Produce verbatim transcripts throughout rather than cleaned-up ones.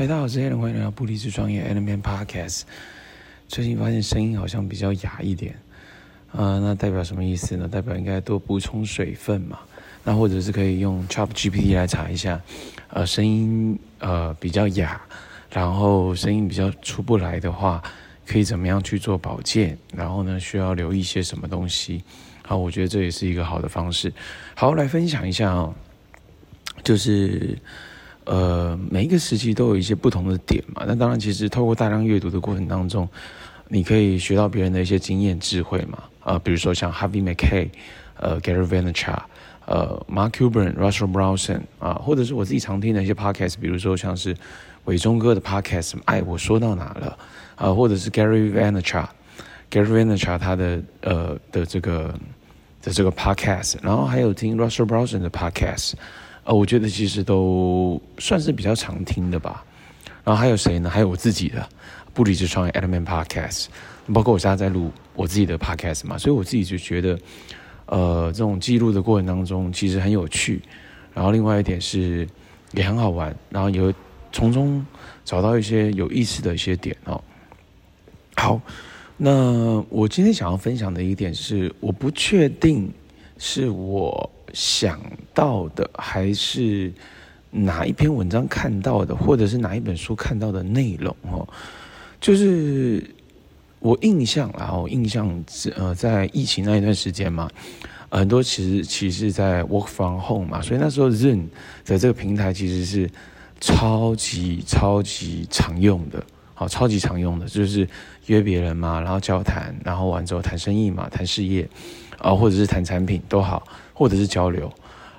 嗨，大家好，我是 Alan， 欢迎来到不离职创业 Alan Podcast。 最近发现声音好像比较哑一点啊、呃，那代表什么意思呢？代表应该多补充水分嘛。那或者是可以用 Chat G P T 来查一下，呃，声音呃比较哑，然后声音比较出不来的话，可以怎么样去做保健？然后呢，需要留意一些什么东西？好，我觉得这也是一个好的方式。好，来分享一下哦，就是呃，每一个时期都有一些不同的点嘛。那当然，其实透过大量阅读的过程当中，你可以学到别人的一些经验智慧嘛。啊、呃，比如说像 Harvey McKay， 呃 ，Gary Vaynerchuk。呃 ，Mark Cuban、Russell Brunson 啊，或者是我自己常听的一些 podcast， 比如说像是伟忠哥的 podcast， 哎，我说到哪了啊？或者是 Gary Vaynerchuk、Gary Vaynerchuk 他的呃的这个的这个 podcast， 然后还有听 Russell Brunson 的 podcast， 呃、啊，我觉得其实都算是比较常听的吧。然后还有谁呢？还有我自己的不离职创业 Element podcast， 包括我现在在录我自己的 podcast 嘛，所以我自己就觉得。呃，这种记录的过程当中，其实很有趣，然后另外一点是也很好玩，然后也会从中找到一些有意思的一些点哦。好，那我今天想要分享的一点是，我不确定是我想到的，还是哪一篇文章看到的，或者是哪一本书看到的内容哦，就是。我印象啦，我印象呃，在疫情那一段时间嘛，很多其实其实在 work from home 嘛，所以那时候 Zoom 的这个平台其实是超级超级常用的，好，超级常用的就是约别人嘛，然后交谈，然后完之后谈生意嘛，谈事业啊、呃，或者是谈产品都好，或者是交流。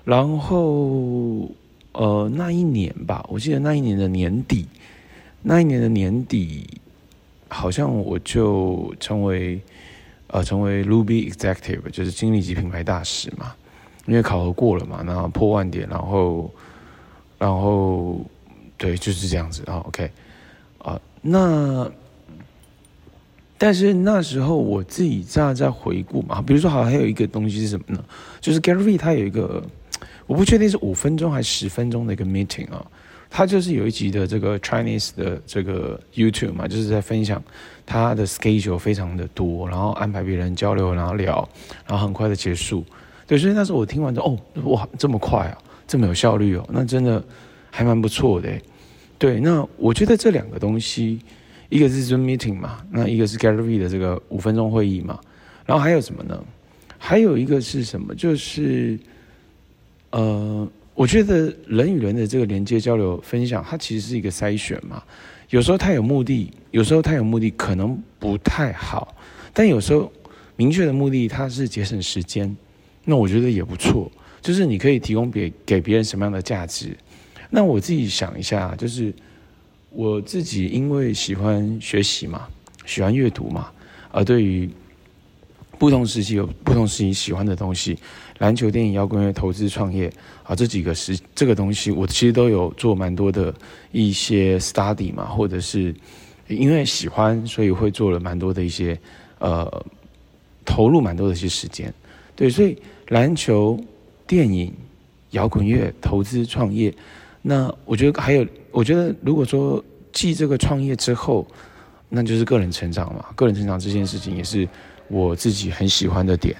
然后呃，那一年吧，我记得那一年的年底，那一年的年底。好像我就成为，呃，成为 Ruby Executive， 就是经理级品牌大使嘛，因为考核过了嘛，然后破万点，然后，然后，对，就是这样子啊 ，OK， 啊、呃，那，但是那时候我自己在在回顾嘛，比如说好，还有一个东西是什么呢？就是 Gary 他有一个，我不确定是五分钟还是十分钟的一个 meeting 啊。他就是有一集的这个 Chinese 的这个 YouTube 嘛，就是在分享他的 schedule 非常的多，然后安排别人交流，然后聊，然后很快的结束。对，所以那时候我听完之后，哦，哇，这么快啊，这么有效率哦，那真的还蛮不错的。对，那我觉得这两个东西，一个是 Zoom meeting 嘛，那一个是 Gary Vee 的这个五分钟会议嘛，然后还有什么呢？还有一个是什么？就是，呃。我觉得人与人的这个连接、交流、分享，它其实是一个筛选嘛。有时候它有目的，有时候它有目的可能不太好，但有时候明确的目的它是节省时间，那我觉得也不错。就是你可以提供别给别人什么样的价值。那我自己想一下，就是我自己因为喜欢学习嘛，喜欢阅读嘛，而对于不同时期有不同时期喜欢的东西，篮球、电影、摇滚乐、投资、创业啊，这几个时这个东西，我其实都有做蛮多的一些 study 嘛，或者是因为喜欢，所以会做了蛮多的一些呃投入蛮多的一些时间。对，所以篮球、电影、摇滚乐、投资、创业，那我觉得还有，我觉得如果说继这个创业之后，那就是个人成长嘛，个人成长这件事情也是。我自己很喜欢的点，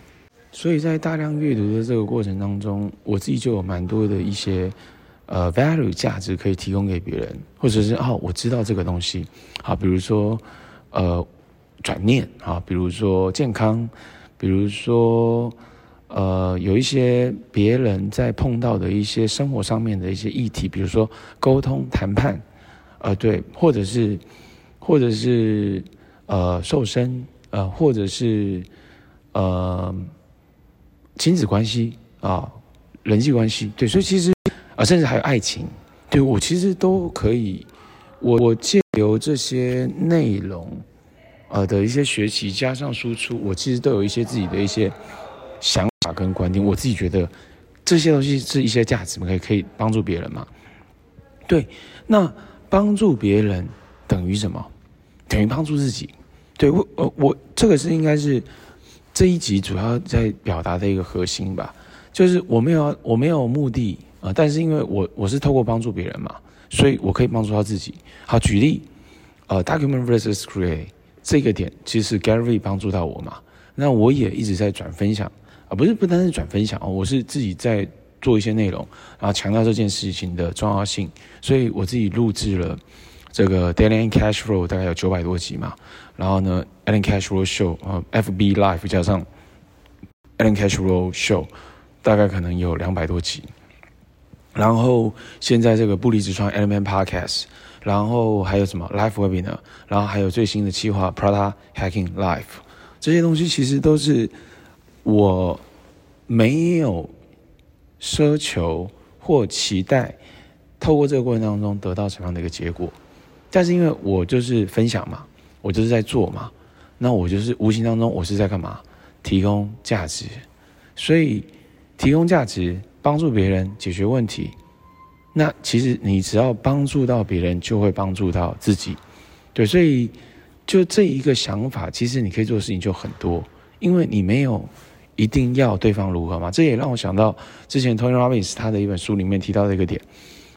所以在大量阅读的这个过程当中，我自己就有蛮多的一些呃 value 价值可以提供给别人，或者是啊、哦、我知道这个东西啊，比如说呃转念啊，比如说健康，比如说呃有一些别人在碰到的一些生活上面的一些议题，比如说沟通谈判，呃对，或者是或者是呃瘦身。呃，或者是呃亲子关系啊，人际关系，对，所以其实啊，甚至还有爱情，对我其实都可以，我我借由这些内容呃的一些学习加上输出，我其实都有一些自己的一些想法跟观点，我自己觉得这些东西是一些价值，可以可以帮助别人嘛？对，那帮助别人等于什么？等于帮助自己。对我，呃，我这个是应该是这一集主要在表达的一个核心吧，就是我没有我没有目的啊、呃，但是因为我我是透过帮助别人嘛，所以我可以帮助他自己。好，举例，呃 ，document versus create 这个点，其实 Gary 帮助到我嘛。那我也一直在转分享啊、呃，不是不单是转分享哦，我是自己在做一些内容，然后强调这件事情的重要性。所以我自己录制了这个 Daily Cash Flow 大概有九百多集嘛，然后呢 ，Daily Cash Flow Show 啊、呃、，F B Live 加上 Daily Cash Flow Show 大概可能有两百多集。然后现在这个不离职创 Element Podcast， 然后还有什么 Live Webinar， 然后还有最新的企划 Prada Hacking Live， 这些东西其实都是我没有奢求或期待透过这个过程当中得到什么样的一个结果，但是因为我就是分享嘛，我就是在做嘛，那我就是无形当中我是在干嘛？提供价值，所以提供价值。帮助别人解决问题，那其实你只要帮助到别人，就会帮助到自己，对，所以就这一个想法，其实你可以做的事情就很多，因为你没有一定要对方如何嘛。这也让我想到之前 Tony Robbins 他的一本书里面提到的一个点，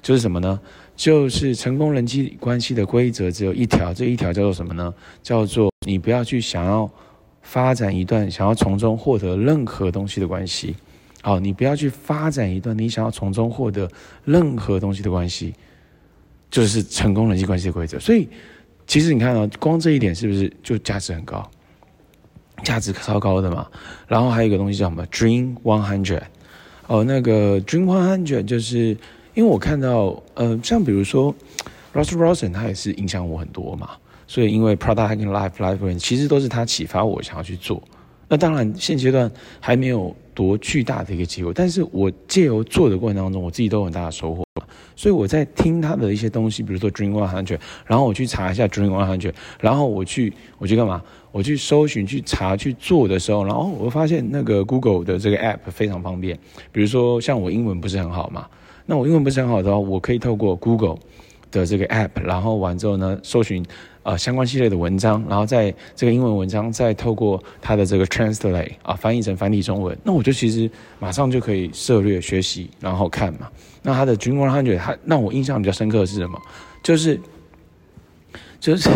就是什么呢？就是成功人际关系的规则只有一条，这一条叫做什么呢？叫做你不要去想要发展一段想要从中获得任何东西的关系。好，你不要去发展一段你想要从中获得任何东西的关系，就是成功人际关系的规则。所以，其实你看啊，光这一点是不是就价值很高？价值超高的嘛。然后还有一个东西叫什么 ？Dream one hundred。哦，那个 Dream one hundred 就是因为我看到，呃，像比如说 Russell Brunson 他也是影响我很多嘛，所以因为 Prada Hacking Live Live 其实都是他启发我想要去做。那当然，现阶段还没有多巨大的一个结果，但是我借由做的过程当中，我自己都有很大的收获。所以我在听他的一些东西，比如说 Dream one hundred， 然后我去查一下 Dream one hundred， 然后我去我去干嘛？我去搜寻、去查、去做的时候，然后我发现那个 Google 的这个 App 非常方便。比如说像我英文不是很好嘛，那我英文不是很好的话，我可以透过 Google 的这个 App， 然后完之后呢，搜寻。呃，相关系列的文章，然后在这个英文文章再透过它的这个 translate 啊，翻译成繁体中文，那我就其实马上就可以涉略学习，然后看嘛。那它的 Dream one hundred， 它让我印象比较深刻的是什么？就是就是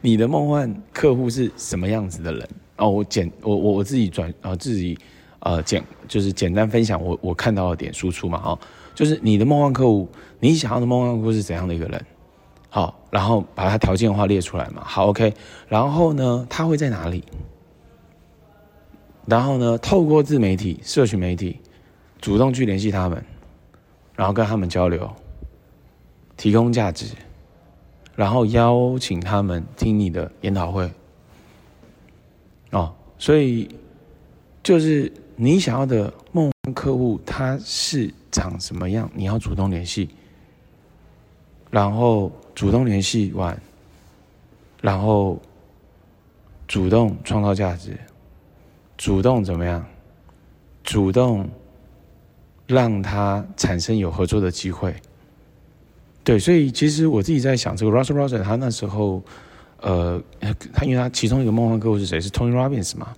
你的梦幻客户是什么样子的人啊？我简我我我自己转啊、呃、自己呃简就是简单分享我我看到的点输出嘛啊、哦，就是你的梦幻客户，你想要的梦幻客户是怎样的一个人？好，然后把它条件化列出来嘛。好 ，OK。然后呢，它会在哪里？然后呢，透过自媒体、社群媒体，主动去联系他们，然后跟他们交流，提供价值，然后邀请他们听你的研讨会。哦，所以就是你想要的梦幻客户，他是长什么样？你要主动联系。然后主动联系完，然后主动创造价值，主动怎么样？主动让他产生有合作的机会。对，所以其实我自己在想，这个 Russell Brunson 他那时候，呃，他因为他其中一个梦幻客户是谁？是 Tony Robbins 嘛？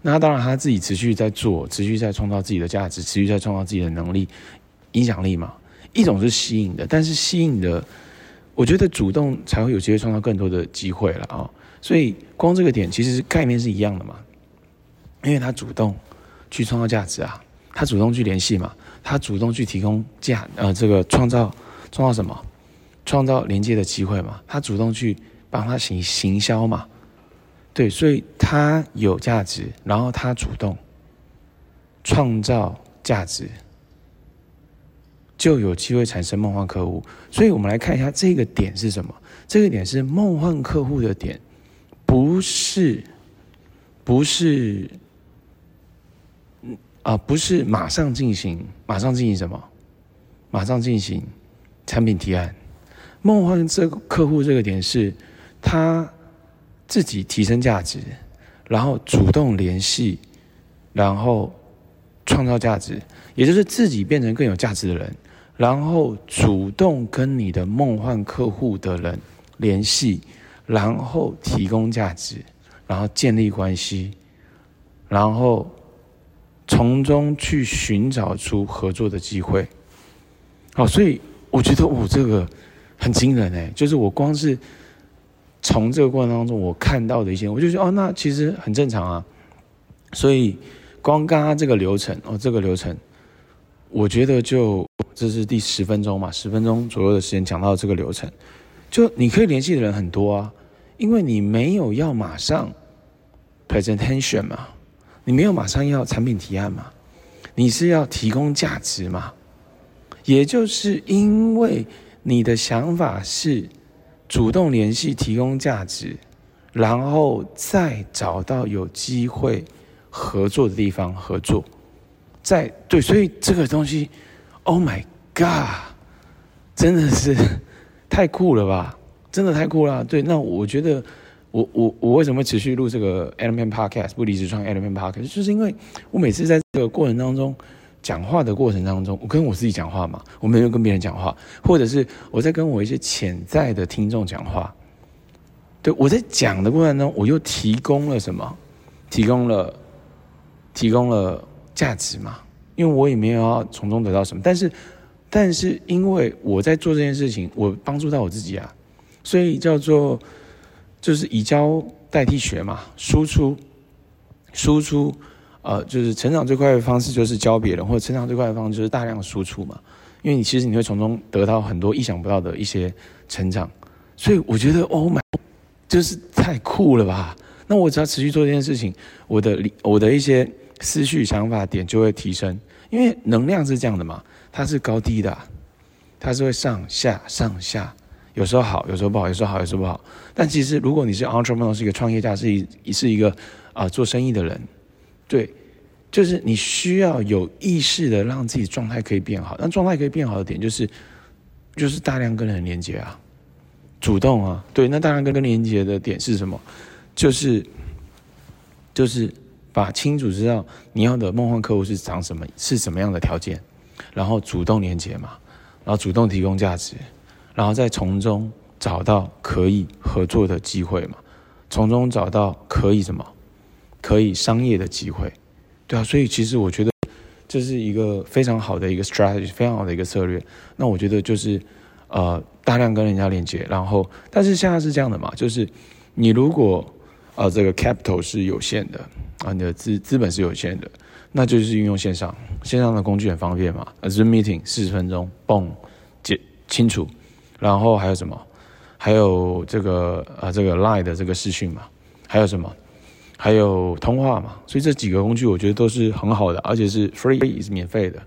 那他当然他自己持续在做，持续在创造自己的价值，持续在创造自己的能力、影响力嘛。一种是吸引的，但是吸引的，我觉得主动才会有机会创造更多的机会了啊、哦！所以光这个点其实概念是一样的嘛，因为他主动去创造价值啊，他主动去联系嘛，他主动去提供价呃这个创造创造什么，创造连接的机会嘛，他主动去帮他行行销嘛，对，所以他有价值，然后他主动创造价值。就有机会产生梦幻客户，所以我们来看一下这个点是什么。这个点是梦幻客户的点，不是不是啊、呃，不是马上进行，马上进行什么？马上进行产品提案。梦幻这个客户这个点是他自己提升价值，然后主动联系，然后创造价值，也就是自己变成更有价值的人。然后主动跟你的梦幻客户的人联系，然后提供价值，然后建立关系，然后从中去寻找出合作的机会。好，所以我觉得我这个很惊人哎，就是我光是从这个过程当中我看到的一些，我就觉得哦，那其实很正常啊。所以光刚刚这个流程哦，这个流程，我觉得就这是第十分钟嘛，十分钟左右的时间讲到这个流程，就你可以联系的人很多啊，因为你没有要马上 presentation 嘛，你没有马上要产品提案嘛，你是要提供价值嘛。也就是因为你的想法是主动联系提供价值，然后再找到有机会合作的地方合作，再对，所以这个东西 ，Oh my God， 真的是太酷了吧，真的太酷了。对，那我觉得我我我为什么会持续录这个 Element Podcast 不离职创 Element Podcast， 就是因为我每次在这个过程当中。讲话的过程当中，我跟我自己讲话嘛，我没有跟别人讲话，或者是我在跟我一些潜在的听众讲话。对，我在讲的过程中，我又提供了什么？提供了，提供了价值嘛？因为我也没有要从中得到什么，但是，但是因为我在做这件事情，我帮助到我自己啊，所以叫做就是以教代替学嘛，输出，输出。呃，就是成长最快的方式就是教别人，或者成长最快的方式就是大量的输出嘛。因为你其实你会从中得到很多意想不到的一些成长，所以我觉得Oh my，就是太酷了吧！那我只要持续做这件事情，我的我的一些思绪、想法点就会提升，因为能量是这样的嘛，它是高低的、啊，它是会上下上下，有时候好，有时候不好，有时候好，有时候不好。但其实如果你是 entrepreneur， 是一个创业家，是一是一个啊、呃、做生意的人。对，就是你需要有意识的让自己状态可以变好。那状态可以变好的点就是，就是大量跟人连接啊，主动啊。对，那大量跟人连接的点是什么？就是，就是把清楚知道你要的梦幻客户是长什么，是什么样的条件，然后主动连接嘛，然后主动提供价值，然后再从中找到可以合作的机会嘛，从中找到可以什么。可以商业的机会，对啊，所以其实我觉得这是一个非常好的一个 strategy， 非常好的一个策略。那我觉得就是呃大量跟人家连接，然后但是现在是这样的嘛，就是你如果呃这个 capital 是有限的啊，你的资资本是有限的，那就是运用线上，线上的工具很方便嘛，呃 Zoom meeting 四十分钟，嘣，解清楚，然后还有什么？还有这个呃这个 Line 的这个视讯嘛，还有什么？还有通话嘛，所以这几个工具我觉得都是很好的，而且是 free， 是免费的，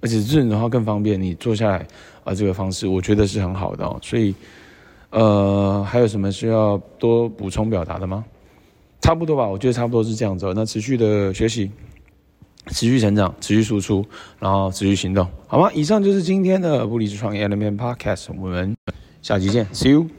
而且 Zoom 的话更方便，你坐下来啊这个方式我觉得是很好的哦。所以呃还有什么需要多补充表达的吗？差不多吧，我觉得差不多是这样子哦。那持续的学习，持续成长，持续输出，然后持续行动，好吗？以上就是今天的不离职创业 Element Podcast， 我们下集见 ，See you。